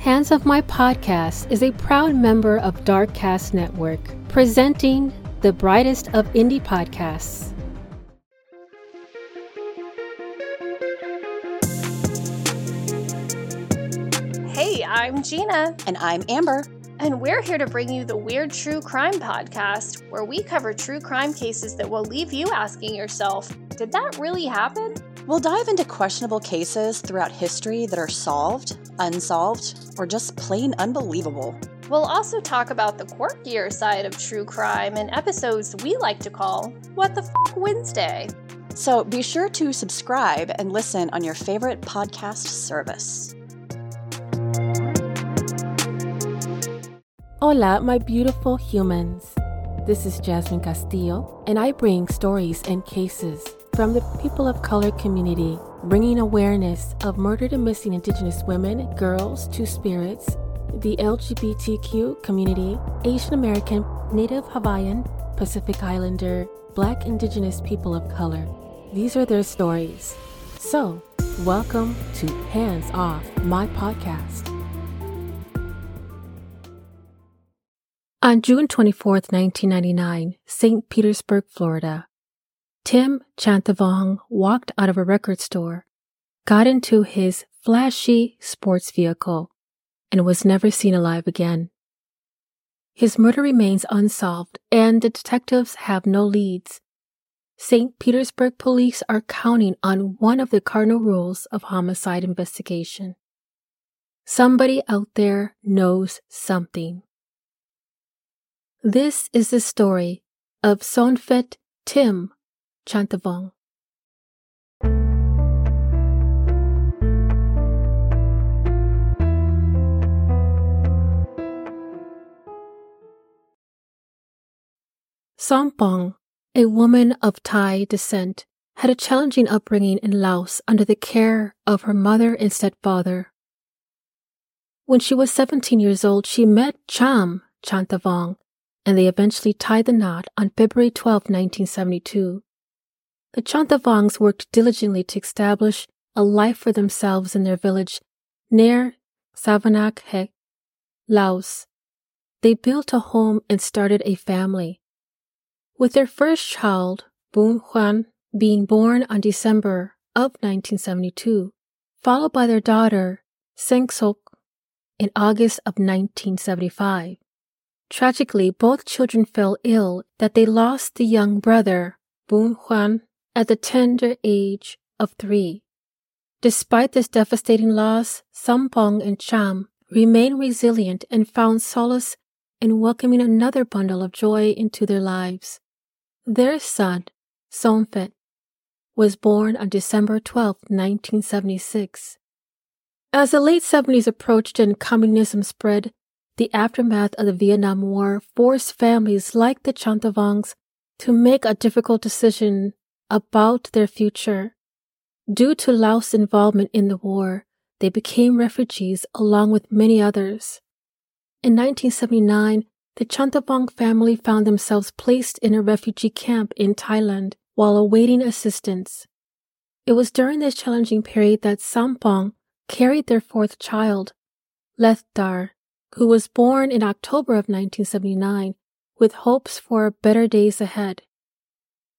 Hands of My Podcast is a proud member of Dark Cast Network, presenting the brightest of indie podcasts. Hey, I'm Gina. And I'm Amber. And we're here to bring you the Weird True Crime Podcast, where we cover true crime cases that will leave you asking yourself, did that really happen? We'll dive into questionable cases throughout history that are solved, unsolved, or just plain unbelievable. We'll also talk about the quirkier side of true crime in episodes we like to call What the F*** Wednesday. So be sure to subscribe and listen on your favorite podcast service. Hola, my beautiful humans. This is Jasmine Castillo, and I bring stories and cases from the people of color community, bringing awareness of murdered and missing Indigenous women, girls, two spirits, the LGBTQ community, Asian American, Native Hawaiian, Pacific Islander, Black Indigenous people of color. These are their stories. So, welcome to Hands Off My Podcast. On June 24, 1999, St. Petersburg, Florida, Tim Chanthavong walked out of a record store, got into his flashy sports vehicle, and was never seen alive again. His murder remains unsolved, and the detectives have no leads. St. Petersburg police are counting on one of the cardinal rules of homicide investigation. Somebody out there knows something. This is the story of Sonphet Tim Chanthavong. Sompong, a woman of Thai descent, had a challenging upbringing in Laos under the care of her mother and stepfather. When she was 17 years old, she met Cham Chanthavong, and they eventually tied the knot on February 12, 1972. The Chanthavongs worked diligently to establish a life for themselves in their village near Savanakhek, Laos. They built a home and started a family, with their first child, Boon Huan, being born on December of 1972, followed by their daughter, Seng Sok, in August of 1975. Tragically, both children fell ill that they lost the young brother, Boon Huan, at the tender age of 3. Despite this devastating loss, Sompong and Cham remained resilient and found solace in welcoming another bundle of joy into their lives. Their son, Sonphet, was born on December 12, 1976. As the late 70s approached and communism spread, the aftermath of the Vietnam War forced families like the Chanthavongs to make a difficult decision about their future. Due to Laos' involvement in the war, they became refugees along with many others. In 1979, the Chanthavong family found themselves placed in a refugee camp in Thailand while awaiting assistance. It was during this challenging period that Sompong carried their fourth child, Lethdar, who was born in October of 1979, with hopes for better days ahead.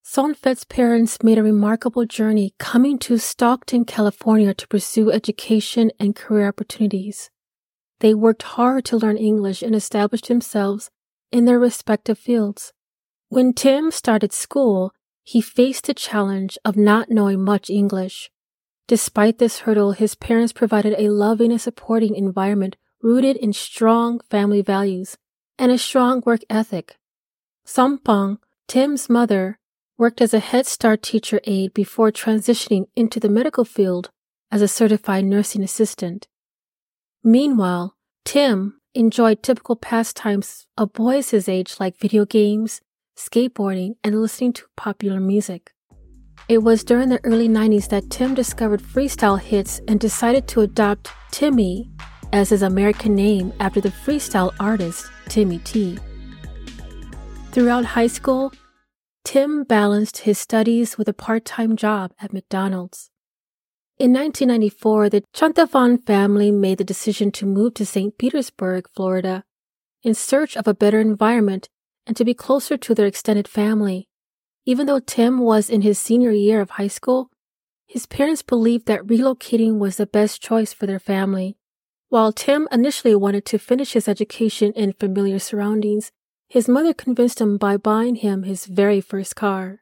Sonphet's parents made a remarkable journey, coming to Stockton, California to pursue education and career opportunities. They worked hard to learn English and established themselves in their respective fields. When Tim started school, he faced the challenge of not knowing much English. Despite this hurdle, his parents provided a loving and supporting environment rooted in strong family values and a strong work ethic. Sompong, Tim's mother, worked as a Head Start teacher aide before transitioning into the medical field as a certified nursing assistant. Meanwhile, Tim enjoyed typical pastimes of boys his age like video games, skateboarding, and listening to popular music. It was during the early 90s that Tim discovered freestyle hits and decided to adopt Timmy as his American name after the freestyle artist Timmy T. Throughout high school, Tim balanced his studies with a part-time job at McDonald's. In 1994, the Chanthavong family made the decision to move to St. Petersburg, Florida, in search of a better environment and to be closer to their extended family. Even though Tim was in his senior year of high school, his parents believed that relocating was the best choice for their family. While Tim initially wanted to finish his education in familiar surroundings, his mother convinced him by buying him his very first car.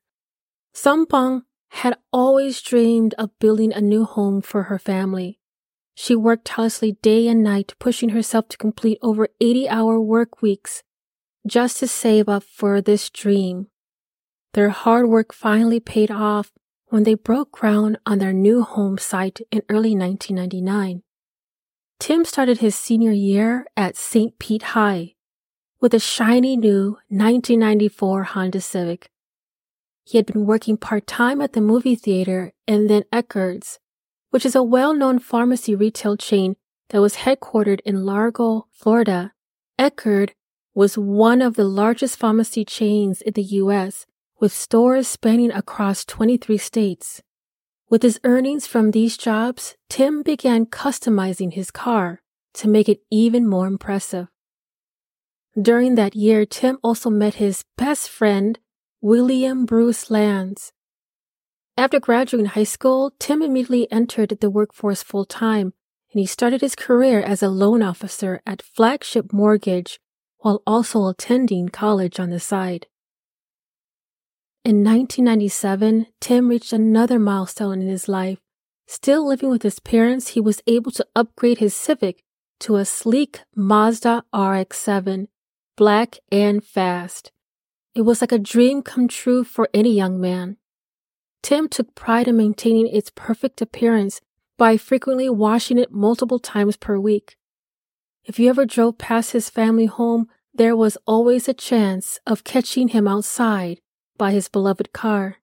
Sompong had always dreamed of building a new home for her family. She worked tirelessly day and night, pushing herself to complete over 80-hour work weeks just to save up for this dream. Their hard work finally paid off when they broke ground on their new home site in early 1999. Tim started his senior year at St. Pete High with a shiny new 1994 Honda Civic. He had been working part-time at the movie theater and then Eckerd's, which is a well-known pharmacy retail chain that was headquartered in Largo, Florida. Eckerd was one of the largest pharmacy chains in the U.S., with stores spanning across 23 states. With his earnings from these jobs, Tim began customizing his car to make it even more impressive. During that year, Tim also met his best friend, William Bruce Lands. After graduating high school, Tim immediately entered the workforce full-time, and he started his career as a loan officer at Flagship Mortgage while also attending college on the side. In 1997, Tim reached another milestone in his life. Still living with his parents, he was able to upgrade his Civic to a sleek Mazda RX-7, black and fast. It was like a dream come true for any young man. Tim took pride in maintaining its perfect appearance by frequently washing it multiple times per week. If you ever drove past his family home, there was always a chance of catching him outside by his beloved car.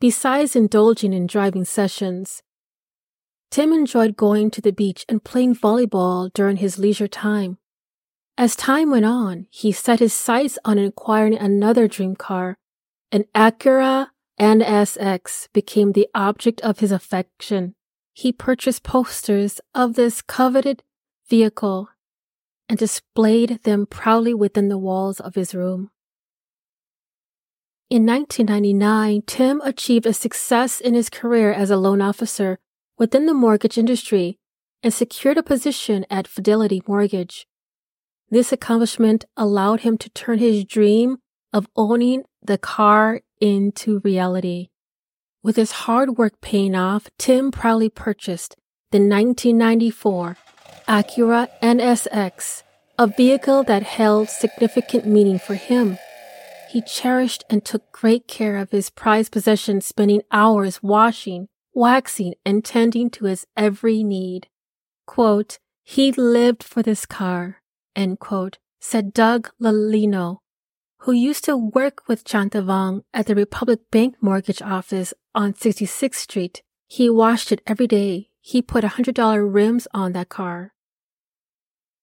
Besides indulging in driving sessions, Tim enjoyed going to the beach and playing volleyball during his leisure time. As time went on, he set his sights on acquiring another dream car. An Acura NSX became the object of his affection. He purchased posters of this coveted vehicle and displayed them proudly within the walls of his room. In 1999, Tim achieved a success in his career as a loan officer within the mortgage industry and secured a position at Fidelity Mortgage. This accomplishment allowed him to turn his dream of owning the car into reality. With his hard work paying off, Tim proudly purchased the 1994 Acura NSX, a vehicle that held significant meaning for him. He cherished and took great care of his prized possession, spending hours washing, waxing, and tending to his every need. Quote, "He lived for this car," end quote, said Doug Lalino, who used to work with Chanthavong at the Republic Bank mortgage office on 66th Street. He washed it every day. He put $100 rims on that car.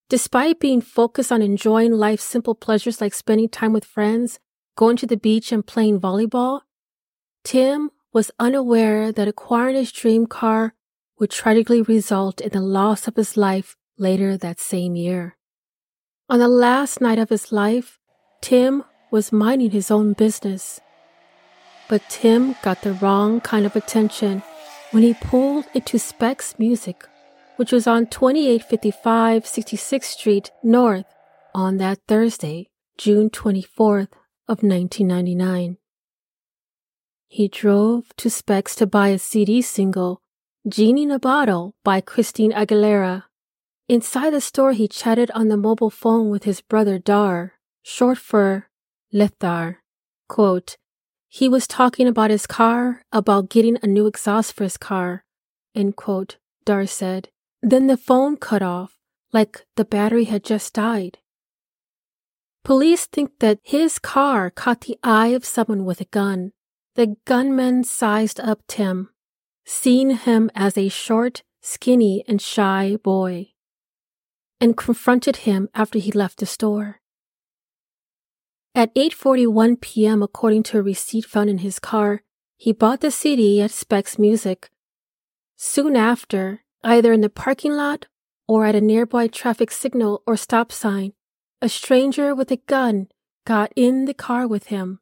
Despite being focused on enjoying life's simple pleasures like spending time with friends, going to the beach and playing volleyball, Tim was unaware that acquiring his dream car would tragically result in the loss of his life later that same year. On the last night of his life, Tim was minding his own business. But Tim got the wrong kind of attention when he pulled into Specs Music, which was on 2855 66th Street North on that Thursday, June 24th, of 1999. He drove to Specs to buy a CD single, Genie in a Bottle by Christina Aguilera. Inside the store, he chatted on the mobile phone with his brother Dar, short for Lethdar. Quote, "He was talking about his car, about getting a new exhaust for his car," end quote, Dar said. Then the phone cut off, like the battery had just died. Police think that his car caught the eye of someone with a gun. The gunman sized up Tim, seeing him as a short, skinny, and shy boy, and confronted him after he left the store. At 8:41 p.m., according to a receipt found in his car, he bought the CD at Specs Music. Soon after, either in the parking lot or at a nearby traffic signal or stop sign, a stranger with a gun got in the car with him.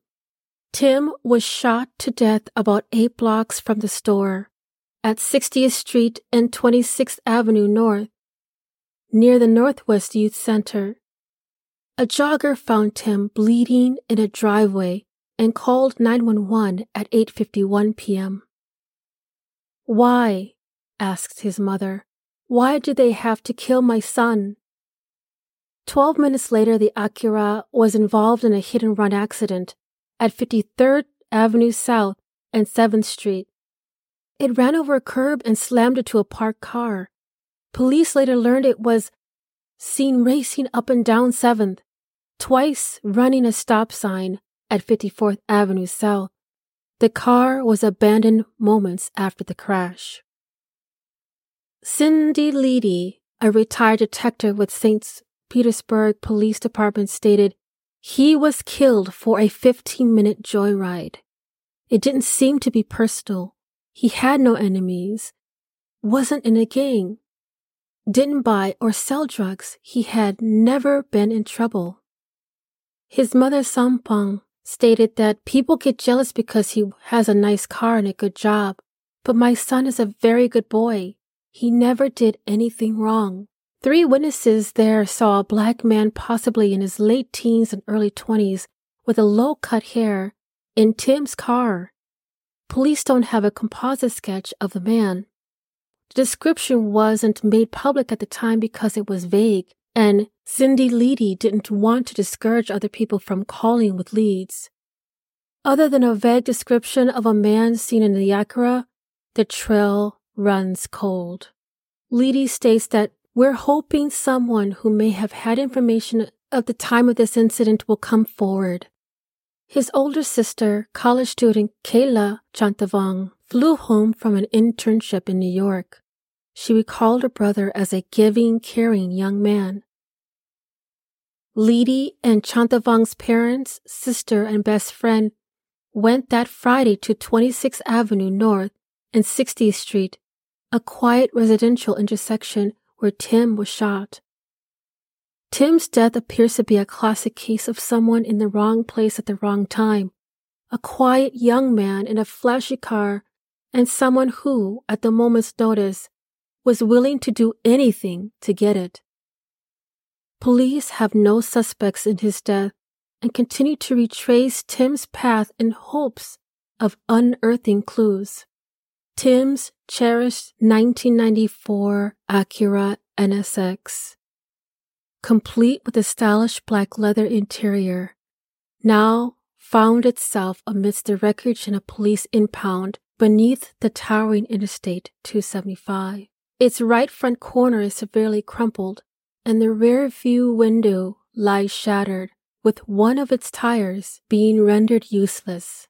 Tim was shot to death about 8 blocks from the store, at 60th Street and 26th Avenue North, near the Northwest Youth Center. A jogger found Tim bleeding in a driveway and called 911 at 8:51 p.m. Why, asked his mother, why did they have to kill my son? 12 minutes later, the Acura was involved in a hit-and-run accident at 53rd Avenue South and 7th Street. It ran over a curb and slammed into a parked car. Police later learned it was seen racing up and down 7th, twice running a stop sign at 54th Avenue South. The car was abandoned moments after the crash. Cindy Leedy, a retired detective with St. Petersburg Police Department, stated, "He was killed for a 15-minute joyride. It didn't seem to be personal. He had no enemies, wasn't in a gang, didn't buy or sell drugs. He had never been in trouble." His mother, Sompong, stated that people get jealous because he has a nice car and a good job, but my son is a very good boy. He never did anything wrong. 3 witnesses there saw a black man, possibly in his late teens and early 20s, with a low-cut hair, in Tim's car. Police don't have a composite sketch of the man. The description wasn't made public at the time because it was vague, and Cindy Leedy didn't want to discourage other people from calling with leads. Other than a vague description of a man seen in the Acura, the trail runs cold. Leedy states that, "We're hoping someone who may have had information of the time of this incident will come forward." His older sister, college student Kayla Chanthavong, flew home from an internship in New York. She recalled her brother as a giving, caring young man. Leedy and Chanthavong's parents, sister, and best friend went that Friday to 26th Avenue North and 60th Street, a quiet residential intersection where Tim was shot. Tim's death appears to be a classic case of someone in the wrong place at the wrong time, a quiet young man in a flashy car, and someone who, at the moment's notice, was willing to do anything to get it. Police have no suspects in his death and continue to retrace Tim's path in hopes of unearthing clues. Tim's cherished 1994 Acura NSX, complete with a stylish black leather interior, now found itself amidst the wreckage in a police impound beneath the towering Interstate 275. Its right front corner is severely crumpled, and the rear view window lies shattered, with one of its tires being rendered useless.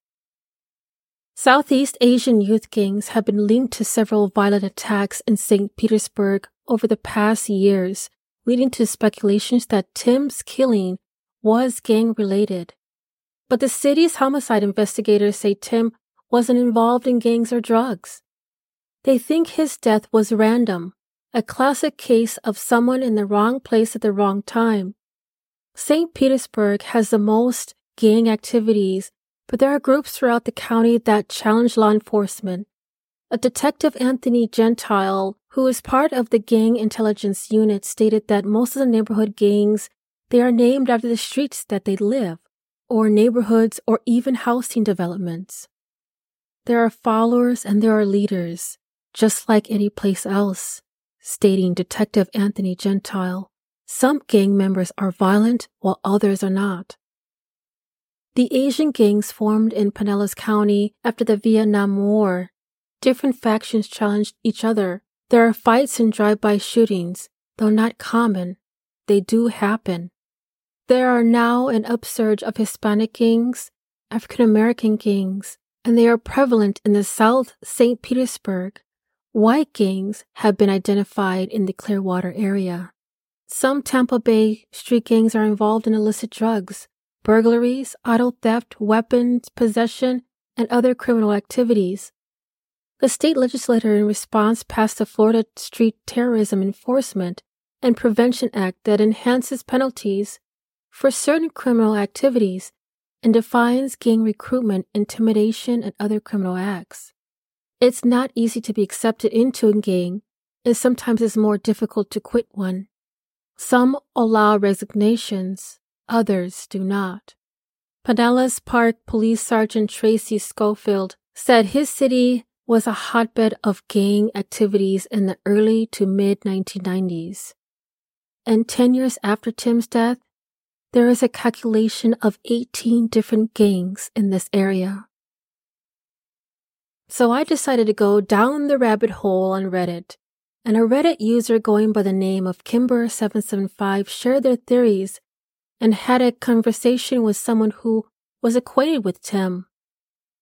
Southeast Asian youth gangs have been linked to several violent attacks in St. Petersburg over the past years, leading to speculations that Tim's killing was gang-related. But the city's homicide investigators say Tim wasn't involved in gangs or drugs. They think his death was random, a classic case of someone in the wrong place at the wrong time. St. Petersburg has the most gang activities, but there are groups throughout the county that challenge law enforcement. A detective, Anthony Gentile, who is part of the gang intelligence unit, stated that most of the neighborhood gangs, they are named after the streets that they live, or neighborhoods, or even housing developments. There are followers and there are leaders, just like any place else, stating Detective Anthony Gentile. Some gang members are violent while others are not. The Asian gangs formed in Pinellas County after the Vietnam War. Different factions challenged each other. There are fights and drive-by shootings, though not common. They do happen. There are now an upsurge of Hispanic gangs, African-American gangs, and they are prevalent in the South St. Petersburg. White gangs have been identified in the Clearwater area. Some Tampa Bay street gangs are involved in illicit drugs, burglaries, auto theft, weapons possession, and other criminal activities. The state legislature in response passed the Florida Street Terrorism Enforcement and Prevention Act that enhances penalties for certain criminal activities and defines gang recruitment, intimidation, and other criminal acts. It's not easy to be accepted into a gang, and sometimes it's more difficult to quit one. Some allow resignations, others do not. Pinellas Park Police Sergeant Tracy Schofield said his city was a hotbed of gang activities in the early to mid-1990s. And 10 years after Tim's death, there is a calculation of 18 different gangs in this area. So I decided to go down the rabbit hole on Reddit, and a Reddit user going by the name of Kimber775 shared their theories and had a conversation with someone who was acquainted with Tim.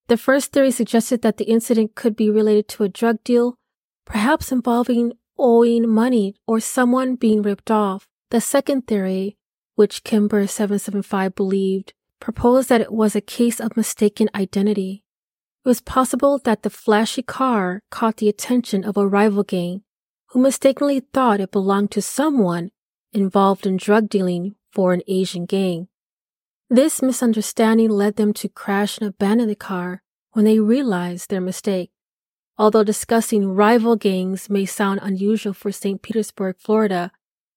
The first theory suggested that the incident could be related to a drug deal, perhaps involving owing money or someone being ripped off. The second theory, which Kimber775 believed, proposed that it was a case of mistaken identity. It was possible that the flashy car caught the attention of a rival gang who mistakenly thought it belonged to someone involved in drug dealing for an Asian gang. This misunderstanding led them to crash and abandon the car when they realized their mistake. Although discussing rival gangs may sound unusual for St. Petersburg, Florida,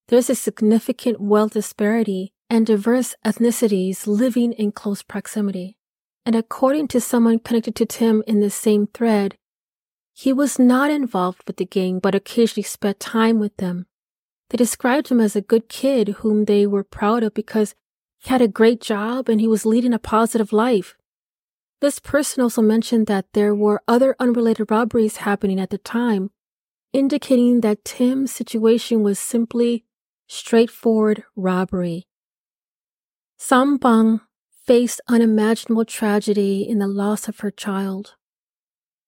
there's a significant wealth disparity and diverse ethnicities living in close proximity. And according to someone connected to Tim in the same thread, he was not involved with the gang but occasionally spent time with them. They described him as a good kid whom they were proud of because he had a great job and he was leading a positive life. This person also mentioned that there were other unrelated robberies happening at the time, indicating that Tim's situation was simply straightforward robbery. Sompong faced unimaginable tragedy in the loss of her child.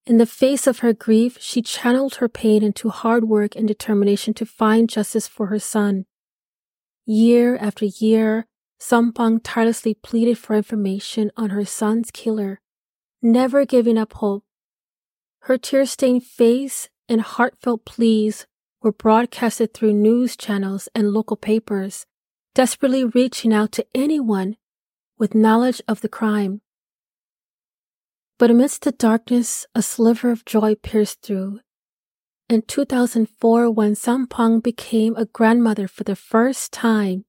In the face of her grief, she channeled her pain into hard work and determination to find justice for her son. Year after year, Sompong tirelessly pleaded for information on her son's killer, never giving up hope. Her tear-stained face and heartfelt pleas were broadcasted through news channels and local papers, desperately reaching out to anyone with knowledge of the crime. But amidst the darkness, a sliver of joy pierced through. In 2004, when Sompong became a grandmother for the first time,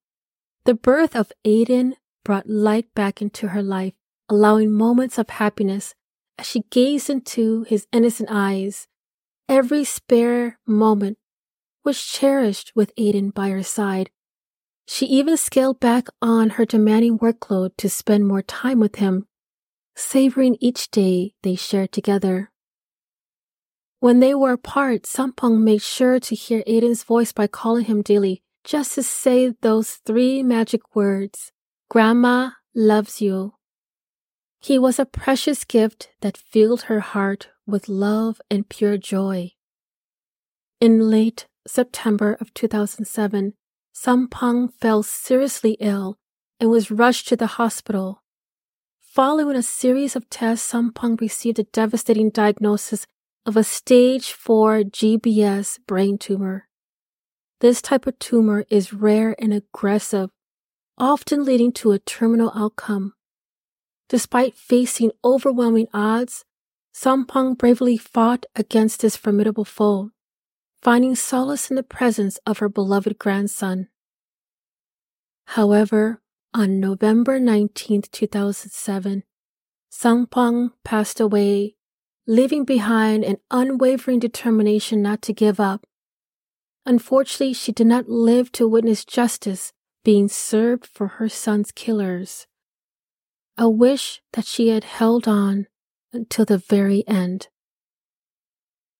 the birth of Aiden brought light back into her life, allowing moments of happiness as she gazed into his innocent eyes. Every spare moment was cherished with Aiden by her side. She even scaled back on her demanding workload to spend more time with him, savoring each day they shared together. When they were apart, Sompong made sure to hear Aiden's voice by calling him daily, just to say those three magic words, "Grandma loves you." He was a precious gift that filled her heart with love and pure joy. In late September of 2007, Sompong fell seriously ill and was rushed to the hospital. Following a series of tests, Sompong received a devastating diagnosis of a stage 4 GBS brain tumor. This type of tumor is rare and aggressive, often leading to a terminal outcome. Despite facing overwhelming odds, Sompong bravely fought against this formidable foe, finding solace in the presence of her beloved grandson. However, on November 19, 2007, Sompong passed away, leaving behind an unwavering determination not to give up. Unfortunately, she did not live to witness justice being served for her son's killers, a wish that she had held on until the very end.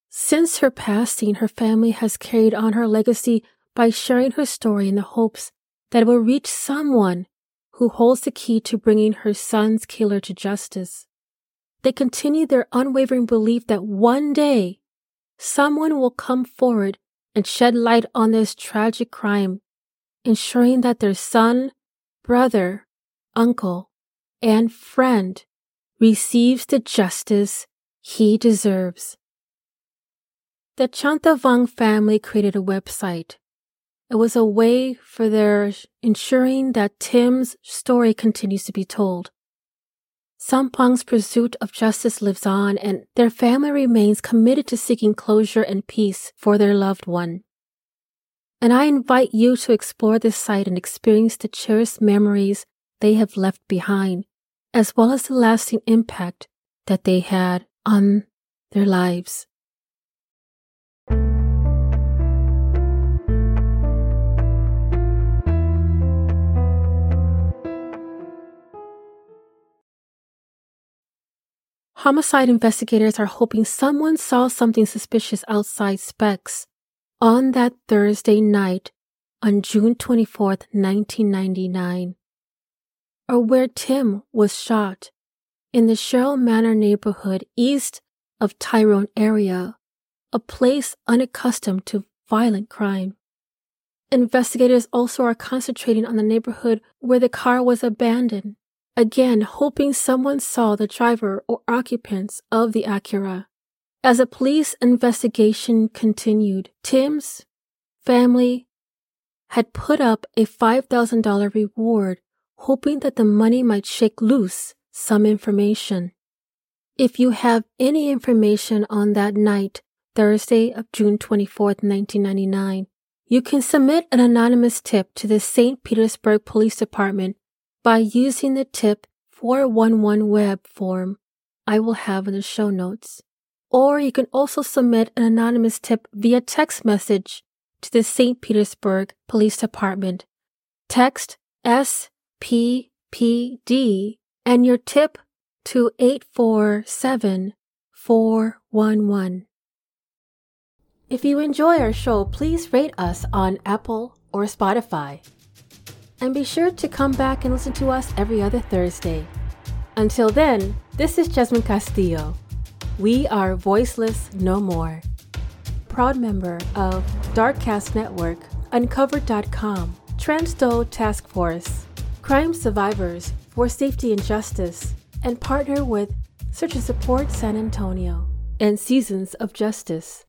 Since her passing, her family has carried on her legacy by sharing her story in the hopes that it will reach someone who holds the key to bringing her son's killer to justice. They continue their unwavering belief that one day someone will come forward and shed light on this tragic crime, ensuring that their son, brother, uncle, and friend receives the justice he deserves The Chanthavong family created a website. It was a way for their ensuring that Tim's story continues to be told. Sompong's pursuit of justice lives on, and their family remains committed to seeking closure and peace for their loved one. And I invite you to explore this site and experience the cherished memories they have left behind, as well as the lasting impact that they had on their lives. Homicide investigators are hoping someone saw something suspicious outside Specs on that Thursday night on June 24th, 1999, or where Tim was shot in the Cheryl Manor neighborhood east of Tyrone area, a place unaccustomed to violent crime. Investigators also are concentrating on the neighborhood where the car was abandoned, again hoping someone saw the driver or occupants of the Acura. As a police investigation continued, Tim's family had put up a $5,000 reward, hoping that the money might shake loose some information. If you have any information on that night, Thursday of June 24th, 1999, you can submit an anonymous tip to the St. Petersburg Police Department by using the tip 411 web form I will have in the show notes. Or you can also submit an anonymous tip via text message to the St. Petersburg Police Department. Text SPPD and your tip to 847-411. If you enjoy our show, please rate us on Apple or Spotify. And be sure to come back and listen to us every other Thursday. Until then, this is Jasmine Castillo. We are Voiceless No More. Proud member of Dark Cast Network, Uncovered.com, Trans Doe Task Force, Crime Survivors for Safety and Justice, and partner with Search and Support San Antonio and Seasons of Justice.